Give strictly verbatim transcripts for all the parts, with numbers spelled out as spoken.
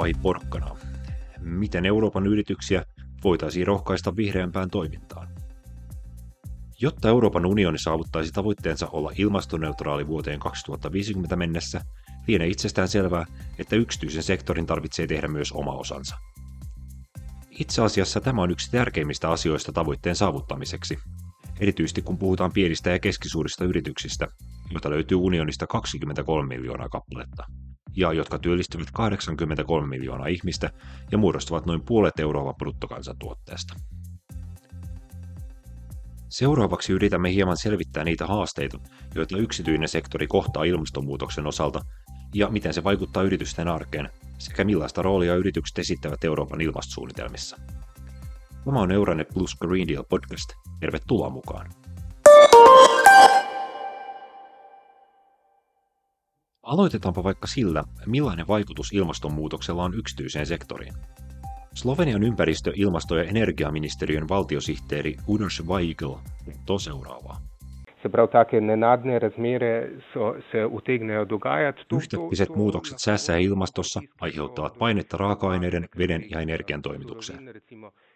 vai porkkanaa? Miten Euroopan yrityksiä voitaisiin rohkaista vihreämpään toimintaan? Jotta Euroopan unioni saavuttaisi tavoitteensa olla ilmastoneutraali vuoteen kaksituhattaviisikymmentä mennessä, lienee itsestään selvää, että yksityisen sektorin tarvitsee tehdä myös oma osansa. Itse asiassa tämä on yksi tärkeimmistä asioista tavoitteen saavuttamiseksi, erityisesti kun puhutaan pienistä ja keskisuurista yrityksistä, joita löytyy unionista kaksikymmentäkolme miljoonaa kappaletta, ja jotka työllistyvät kahdeksankymmentäkolme miljoonaa ihmistä ja muodostavat noin puolet Euroopan bruttokansantuotteesta. Seuraavaksi yritämme hieman selvittää niitä haasteita, joita yksityinen sektori kohtaa ilmastonmuutoksen osalta ja miten se vaikuttaa yritysten arkeen sekä millaista roolia yritykset esittävät Euroopan ilmastosuunnitelmissa. Tämä on Euranet Plus Green Deal Podcast. Tervetuloa mukaan! Aloitetaanpa vaikka sillä, millainen vaikutus ilmastonmuutoksella on yksityiseen sektoriin. Slovenian ympäristö-, ilmasto- ja energiaministeriön valtiosihteeri Uroš Vajgl kertoo seuraavaa. Yhtäkkiset muutokset säässä ja ilmastossa aiheuttavat painetta raaka-aineiden, veden ja energian toimitukseen.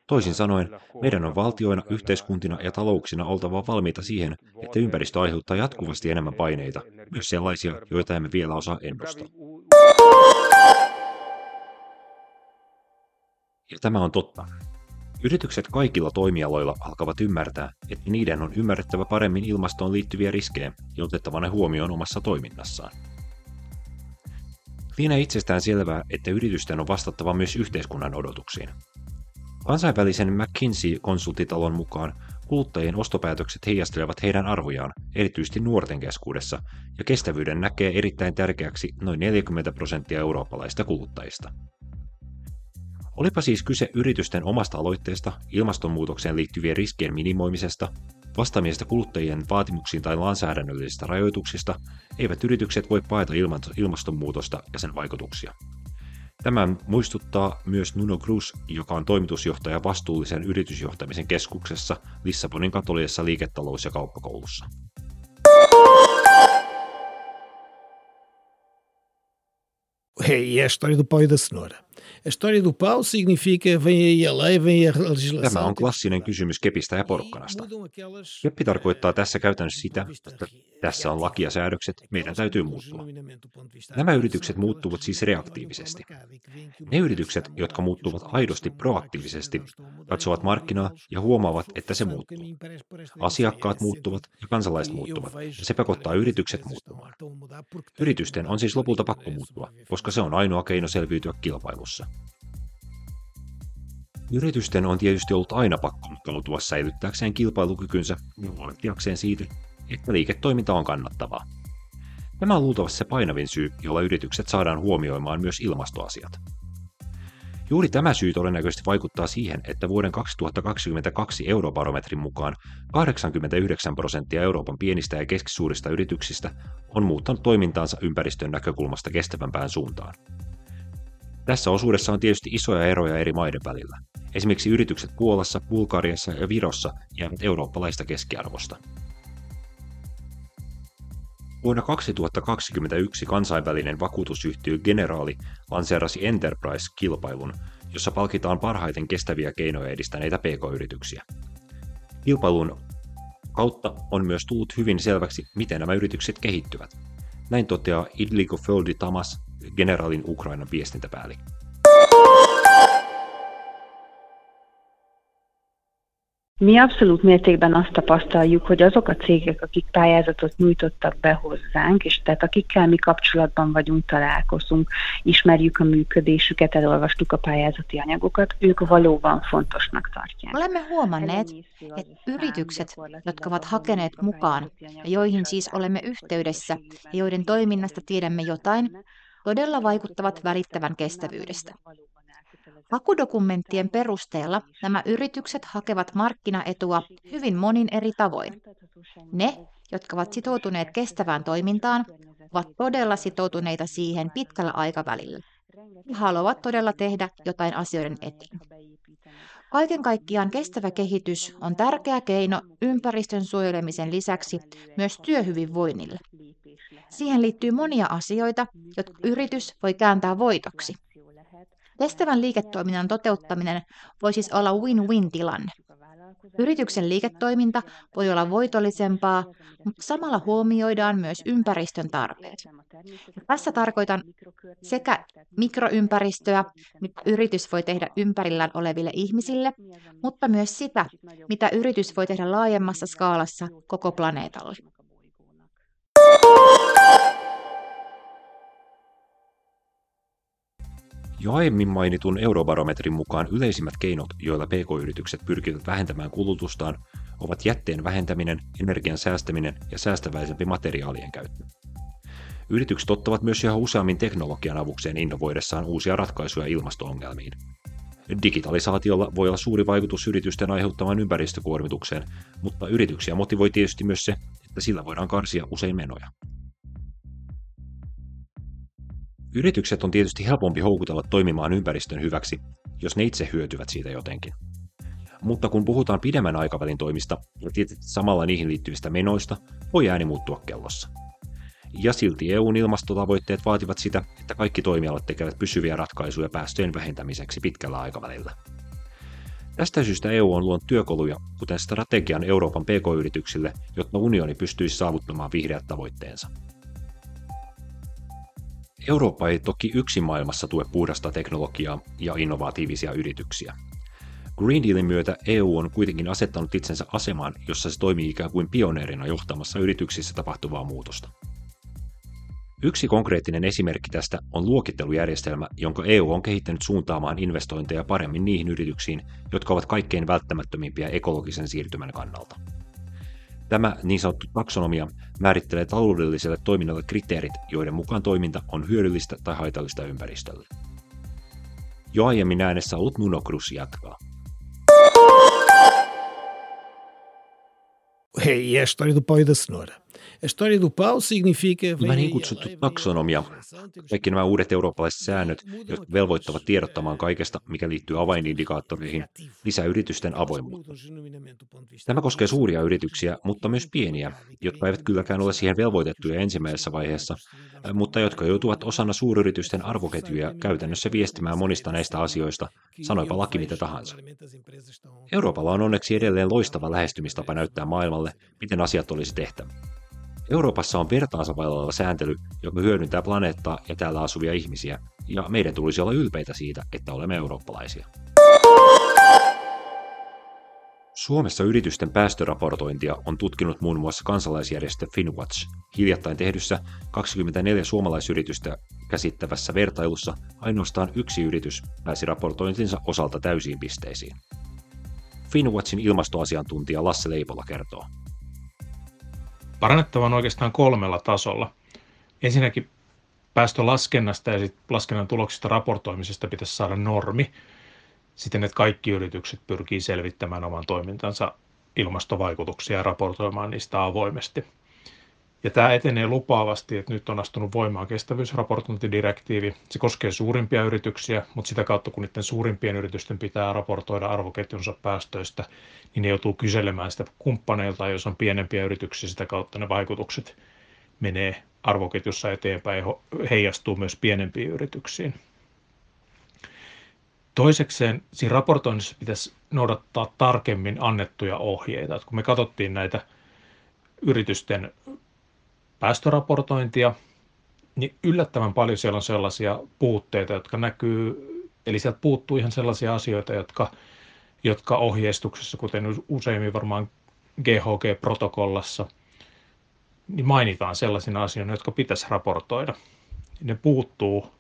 Toisin sanoen, meidän on valtioina, yhteiskuntina ja talouksina oltava valmiita siihen, että ympäristö aiheuttaa jatkuvasti enemmän paineita, myös sellaisia, joita emme vielä osaa ennustaa. Ja tämä on totta. Yritykset kaikilla toimialoilla alkavat ymmärtää, että niiden on ymmärrettävä paremmin ilmastoon liittyviä riskejä ja otettava ne huomioon omassa toiminnassaan. Lienee itsestään selvää, että yritysten on vastattava myös yhteiskunnan odotuksiin. Kansainvälisen McKinsey-konsulttitalon mukaan kuluttajien ostopäätökset heijastelevat heidän arvojaan, erityisesti nuorten keskuudessa, ja kestävyyden näkee erittäin tärkeäksi noin neljäkymmentä prosenttia eurooppalaisista kuluttajista. Olipa siis kyse yritysten omasta aloitteesta, ilmastonmuutokseen liittyvien riskien minimoimisesta, vastaamisesta kuluttajien vaatimuksiin tai lainsäädännöllisistä rajoituksista, eivät yritykset voi paeta ilmastonmuutosta ja sen vaikutuksia. Tämä muistuttaa myös Nuno Cruz, joka on toimitusjohtaja vastuullisen yritysjohtamisen keskuksessa Lissabonin katolisessa liiketalous- ja kauppakoulussa. Hei, a história do pau e da cenoura. A história do pau significa vem aí a lei, vem aí a legislação. Tämä on klassinen kysymys kepistä ja porkkanasta. Keppi tarkoittaa tässä käytännössä sitä, että tässä on laki ja säädökset, meidän täytyy muuttua. Nämä yritykset muuttuvat siis reaktiivisesti. Ne yritykset, jotka muuttuvat aidosti proaktiivisesti, katsovat markkinaa ja huomaavat, että se muuttuu. Asiakkaat muuttuvat ja kansalaiset muuttuvat, ja se pakottaa yritykset muuttumaan. Yritysten on siis lopulta pakko muuttua, koska se on ainoa keino selviytyä kilpailussa. Yritysten on tietysti ollut aina pakko mutkautua säilyttääkseen kilpailukykynsä ja huolehtiakseen siitä, että liiketoiminta on kannattavaa. Tämä on luultavasti se painavin syy, jolla yritykset saadaan huomioimaan myös ilmastoasiat. Juuri tämä syy todennäköisesti vaikuttaa siihen, että vuoden kaksituhattakaksikymmentäkaksi eurobarometrin mukaan kahdeksankymmentäyhdeksän prosenttia Euroopan pienistä ja keskisuurista yrityksistä on muuttanut toimintaansa ympäristön näkökulmasta kestävämpään suuntaan. Tässä osuudessa on tietysti isoja eroja eri maiden välillä. Esimerkiksi yritykset Puolassa, Bulgariassa ja Virossa jäävät eurooppalaista keskiarvosta. Vuonna kaksituhattakaksikymmentäyksi kansainvälinen vakuutusyhtiö Generali lanseerasi Enterprise-kilpailun, jossa palkitaan parhaiten kestäviä keinoja edistäneitä pk-yrityksiä. Kilpailun kautta on myös tullut hyvin selväksi, miten nämä yritykset kehittyvät. Näin toteaa Idliko Földi Tamas, Generalin Ukrainan viestintäpäällikkö. Mi abszolút mértékben azt tapasztaljuk, hogy azok a cégek, akik pályázatot nyújtottak be hozzánk, és tehát akikkel mi kapcsolatban vagyunk, találkozunk, ismerjük a működésüket, elolvastuk a pályázati anyagokat, ők valóban fontosnak tartják. Olemme huomanneet, että yritykset, jotka ovat hakeneet mukaan, ja joihin siis olemme yhteydessä, ja joiden toiminnasta tiedämme jotain, todella vaikuttavat välittävän kestävyydestä. Hakudokumenttien perusteella nämä yritykset hakevat markkinaetua hyvin monin eri tavoin. Ne, jotka ovat sitoutuneet kestävään toimintaan, ovat todella sitoutuneita siihen pitkällä aikavälillä ja haluavat todella tehdä jotain asioiden eteen. Kaiken kaikkiaan kestävä kehitys on tärkeä keino ympäristön suojelemisen lisäksi myös työhyvinvoinnille. Siihen liittyy monia asioita, jotka yritys voi kääntää voitoksi. Kestävän liiketoiminnan toteuttaminen voi siis olla win-win-tilanne. Yrityksen liiketoiminta voi olla voitollisempaa, mutta samalla huomioidaan myös ympäristön tarpeet. Ja tässä tarkoitan sekä mikroympäristöä, mitä yritys voi tehdä ympärillään oleville ihmisille, mutta myös sitä, mitä yritys voi tehdä laajemmassa skaalassa koko planeetalle. Jo aiemmin mainitun eurobarometrin mukaan yleisimmät keinot, joilla pk-yritykset pyrkivät vähentämään kulutustaan, ovat jätteen vähentäminen, energian säästäminen ja säästäväisempi materiaalien käyttö. Yritykset ottavat myös yhä useammin teknologian avukseen innovoidessaan uusia ratkaisuja ilmasto-ongelmiin. Digitalisaatiolla voi olla suuri vaikutus yritysten aiheuttamaan ympäristökuormitukseen, mutta yrityksiä motivoi tietysti myös se, että sillä voidaan karsia usein menoja. Yritykset on tietysti helpompi houkutella toimimaan ympäristön hyväksi, jos ne itse hyötyvät siitä jotenkin. Mutta kun puhutaan pidemmän aikavälin toimista ja tietysti samalla niihin liittyvistä menoista, voi ääni muuttua kellossa. Ja silti E U:n ilmastotavoitteet vaativat sitä, että kaikki toimialat tekevät pysyviä ratkaisuja päästöjen vähentämiseksi pitkällä aikavälillä. Tästä syystä E U on luonut työkaluja, kuten strategian Euroopan pk-yrityksille, jotta unioni pystyisi saavuttamaan vihreät tavoitteensa. Eurooppa ei toki yksin maailmassa tue puhdasta teknologiaa ja innovatiivisia yrityksiä. Green Dealin myötä E U on kuitenkin asettanut itsensä asemaan, jossa se toimii ikään kuin pioneerina johtamassa yrityksissä tapahtuvaa muutosta. Yksi konkreettinen esimerkki tästä on luokittelujärjestelmä, jonka E U on kehittänyt suuntaamaan investointeja paremmin niihin yrityksiin, jotka ovat kaikkein välttämättömimpiä ekologisen siirtymän kannalta. Tämä niin sanottu taksonomia määrittelee taloudelliselle toiminnalle kriteerit, joiden mukaan toiminta on hyödyllistä tai haitallista ympäristölle. Jo aiemmin äänessä ollut Nuno Cruz jatkaa. Hei, a história do pau e da cenoura. A história do pau significa... Tämä niin kutsuttu taksonomia, kaikki nämä uudet eurooppalaiset säännöt, jotka velvoittavat tiedottamaan kaikesta, mikä liittyy avainindikaattoreihin, lisää yritysten avoimuutta. Tämä koskee suuria yrityksiä, mutta myös pieniä, jotka eivät kylläkään ole siihen velvoitettuja ensimmäisessä vaiheessa, mutta jotka joutuvat osana suuryritysten arvoketjuja käytännössä viestimään monista näistä asioista, sanoipa laki mitä tahansa. Euroopalla on onneksi edelleen loistava lähestymistapa näyttää maailmalle, miten asiat olisi tehtävä. Euroopassa on vertaansa vailla oleva sääntely, joka hyödyntää planeettaa ja täällä asuvia ihmisiä, ja meidän tulisi olla ylpeitä siitä, että olemme eurooppalaisia. Suomessa yritysten päästöraportointia on tutkinut muun muassa kansalaisjärjestö FinWatch hiljattain tehdyssä kaksikymmentäneljä suomalaisyritystä käsittävässä vertailussa ainoastaan yksi yritys pääsi raportointinsa osalta täysiin pisteisiin. FinWatchin ilmastoasiantuntija Lasse Leipola kertoo. Parannettava on oikeastaan kolmella tasolla. Ensinnäkin päästölaskennasta ja sit laskennan tuloksista raportoimisesta pitäisi saada normi, siten että kaikki yritykset pyrkii selvittämään oman toimintansa ilmastovaikutuksia ja raportoimaan niistä avoimesti. Ja tämä etenee lupaavasti, että nyt on astunut voimaan kestävyysraportointidirektiivi. Se koskee suurimpia yrityksiä, mutta sitä kautta kun niiden suurimpien yritysten pitää raportoida arvoketjunsa päästöistä, niin ne joutuu kyselemään sitä kumppaneilta, jos on pienempiä yrityksiä, sitä kautta ne vaikutukset menee arvoketjussa eteenpäin ja heijastuu myös pienempiin yrityksiin. Toisekseen siinä raportoinnissa pitäisi noudattaa tarkemmin annettuja ohjeita. Kun me katsottiin näitä yritysten päästöraportointia, niin yllättävän paljon siellä on sellaisia puutteita, jotka näkyy, eli sieltä puuttuu ihan sellaisia asioita, jotka, jotka ohjeistuksessa, kuten useimmin varmaan G H G-protokollassa, niin mainitaan sellaisina asioina, jotka pitäisi raportoida. Ne puuttuu,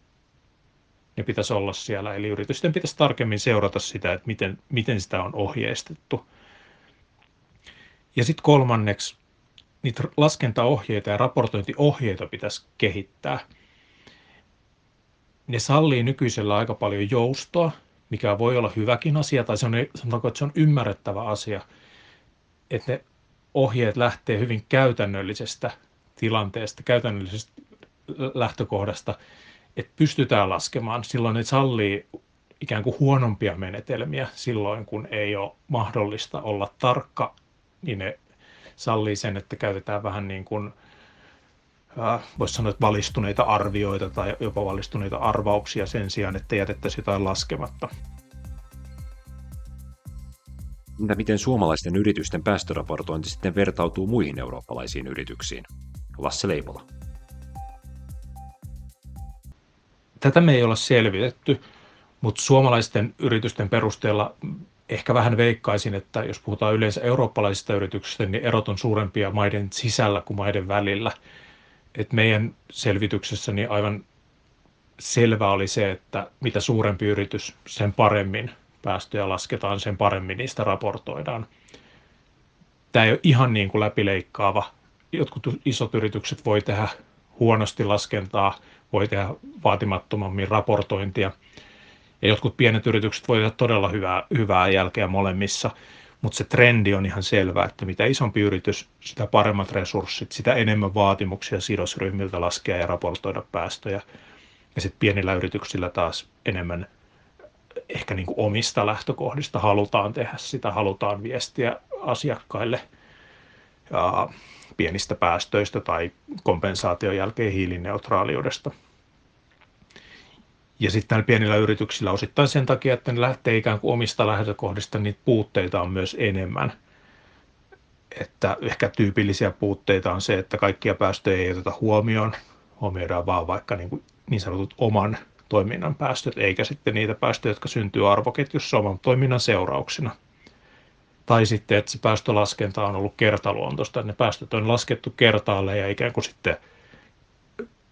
ne pitäisi olla siellä, eli yritysten pitäisi tarkemmin seurata sitä, että miten, miten sitä on ohjeistettu. Ja sitten kolmanneksi, niitä laskentaohjeita ja raportointiohjeita pitäisi kehittää. Ne sallii nykyisellä aika paljon joustoa, mikä voi olla hyväkin asia, tai se on, sanotaanko, että se on ymmärrettävä asia, että ne ohjeet lähtee hyvin käytännöllisestä tilanteesta, käytännöllisestä lähtökohdasta, että pystytään laskemaan. Silloin ne sallii ikään kuin huonompia menetelmiä silloin, kun ei ole mahdollista olla tarkka, niin ne sallii sen, että käytetään vähän niin kuin voisi sanoa, että valistuneita arvioita tai jopa valistuneita arvauksia sen sijaan, että jätettäisiin jotain laskematta. Entä miten suomalaisten yritysten päästöraportointi sitten vertautuu muihin eurooppalaisiin yrityksiin? Lasse Leipola. Tätä me ei olla selvitetty, mutta suomalaisten yritysten perusteella ehkä vähän veikkaisin, että jos puhutaan yleensä eurooppalaisista yrityksistä, niin erot on suurempia maiden sisällä kuin maiden välillä. Et meidän selvityksessä niin aivan selvä oli se, että mitä suurempi yritys, sen paremmin päästöjä lasketaan, sen paremmin niistä raportoidaan. Tämä ei ole ihan niin kuin läpileikkaava. Jotkut isot yritykset voi tehdä huonosti laskentaa, voi tehdä vaatimattomammin raportointia. Ja jotkut pienet yritykset voi tehdä todella hyvää, hyvää jälkeä molemmissa, mutta se trendi on ihan selvä, että mitä isompi yritys, sitä paremmat resurssit, sitä enemmän vaatimuksia sidosryhmiltä laskea ja raportoida päästöjä. Ja sitten pienillä yrityksillä taas enemmän ehkä niin kuin omista lähtökohdista halutaan tehdä sitä, halutaan viestiä asiakkaille ja pienistä päästöistä tai kompensaation jälkeen hiilineutraaliudesta. Ja sitten näillä pienillä yrityksillä osittain sen takia, että ne lähtee ikään kuin omista lähtökohdista, niitä puutteita on myös enemmän. Että ehkä tyypillisiä puutteita on se, että kaikkia päästöjä ei oteta huomioon, huomioidaan vaan vaikka niin, kuin niin sanotut oman toiminnan päästöt, eikä sitten niitä päästöjä, jotka syntyy arvoketjussa oman toiminnan seurauksena. Tai sitten, että se päästölaskenta on ollut kertaluontoista, että ne päästöt on laskettu kertaalle ja ikään kuin sitten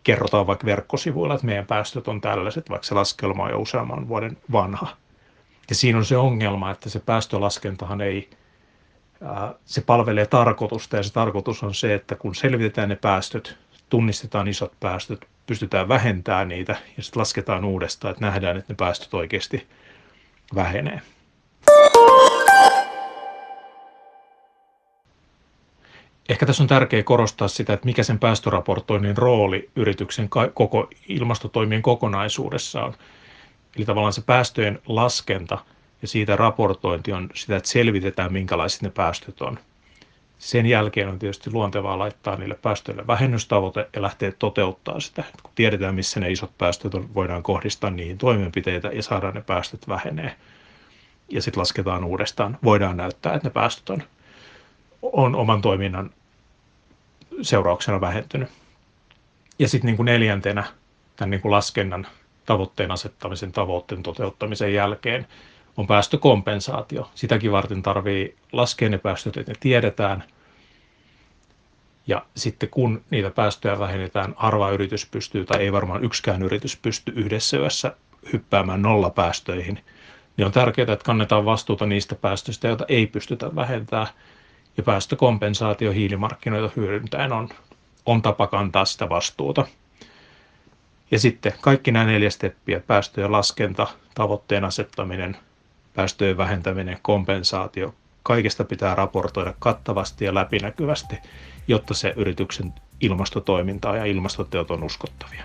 kerrotaan vaikka verkkosivuilla, että meidän päästöt on tällaiset, vaikka se laskelma on jo useamman vuoden vanha. Ja siinä on se ongelma, että se päästölaskentahan ei, se palvelee tarkoitusta, ja se tarkoitus on se, että kun selvitetään ne päästöt, tunnistetaan isot päästöt, pystytään vähentämään niitä ja sitten lasketaan uudestaan, että nähdään, että ne päästöt oikeasti vähenee. Ehkä tässä on tärkeää korostaa sitä, että mikä sen päästöraportoinnin rooli yrityksen koko ilmastotoimien kokonaisuudessa on. Eli tavallaan se päästöjen laskenta ja siitä raportointi on sitä, että selvitetään, minkälaiset ne päästöt on. Sen jälkeen on tietysti luontevaa laittaa niille päästöille vähennystavoite ja lähteä toteuttaa sitä. Et kun tiedetään, missä ne isot päästöt on, voidaan kohdistaa niihin toimenpiteitä ja saadaan ne päästöt vähenee. Ja sitten lasketaan uudestaan. Voidaan näyttää, että ne päästöt on, on oman toiminnan seurauksena vähentynyt. Ja sitten niin kuin neljäntenä tämän niin kuin laskennan tavoitteen asettamisen, tavoitteen toteuttamisen jälkeen on päästökompensaatio. Sitäkin varten tarvitsee laskea ne päästöt, että ne tiedetään. Ja sitten kun niitä päästöjä vähennetään, harva yritys pystyy, tai ei varmaan yksikään yritys pysty yhdessä yössä hyppäämään nollapäästöihin, niin on tärkeää, että kannetaan vastuuta niistä päästöistä, joita ei pystytä vähentämään. Ja päästökompensaatio hiilimarkkinoita hyödyntäen on, on tapa kantaa sitä vastuuta. Ja sitten kaikki nämä neljä steppiä, päästöjen laskenta, tavoitteen asettaminen, päästöjen vähentäminen, kompensaatio, kaikesta pitää raportoida kattavasti ja läpinäkyvästi, jotta se yrityksen ilmastotoiminta ja ilmastoteot on uskottavia.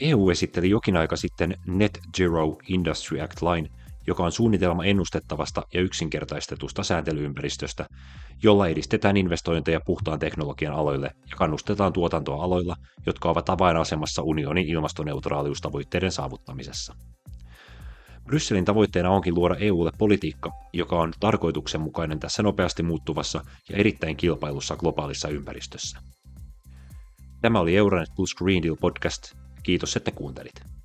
E U esitteli jokin aika sitten Net Zero Industry Act-lain, joka on suunnitelma ennustettavasta ja yksinkertaistetusta sääntelyympäristöstä, jolla edistetään investointeja puhtaan teknologian aloille ja kannustetaan tuotantoa aloilla, jotka ovat avainasemassa unionin ilmastoneutraaliustavoitteiden saavuttamisessa. Brysselin tavoitteena onkin luoda E U:lle politiikka, joka on tarkoituksenmukainen tässä nopeasti muuttuvassa ja erittäin kilpailussa globaalissa ympäristössä. Tämä oli Euranet Plus Green Deal Podcast. Kiitos, että kuuntelit.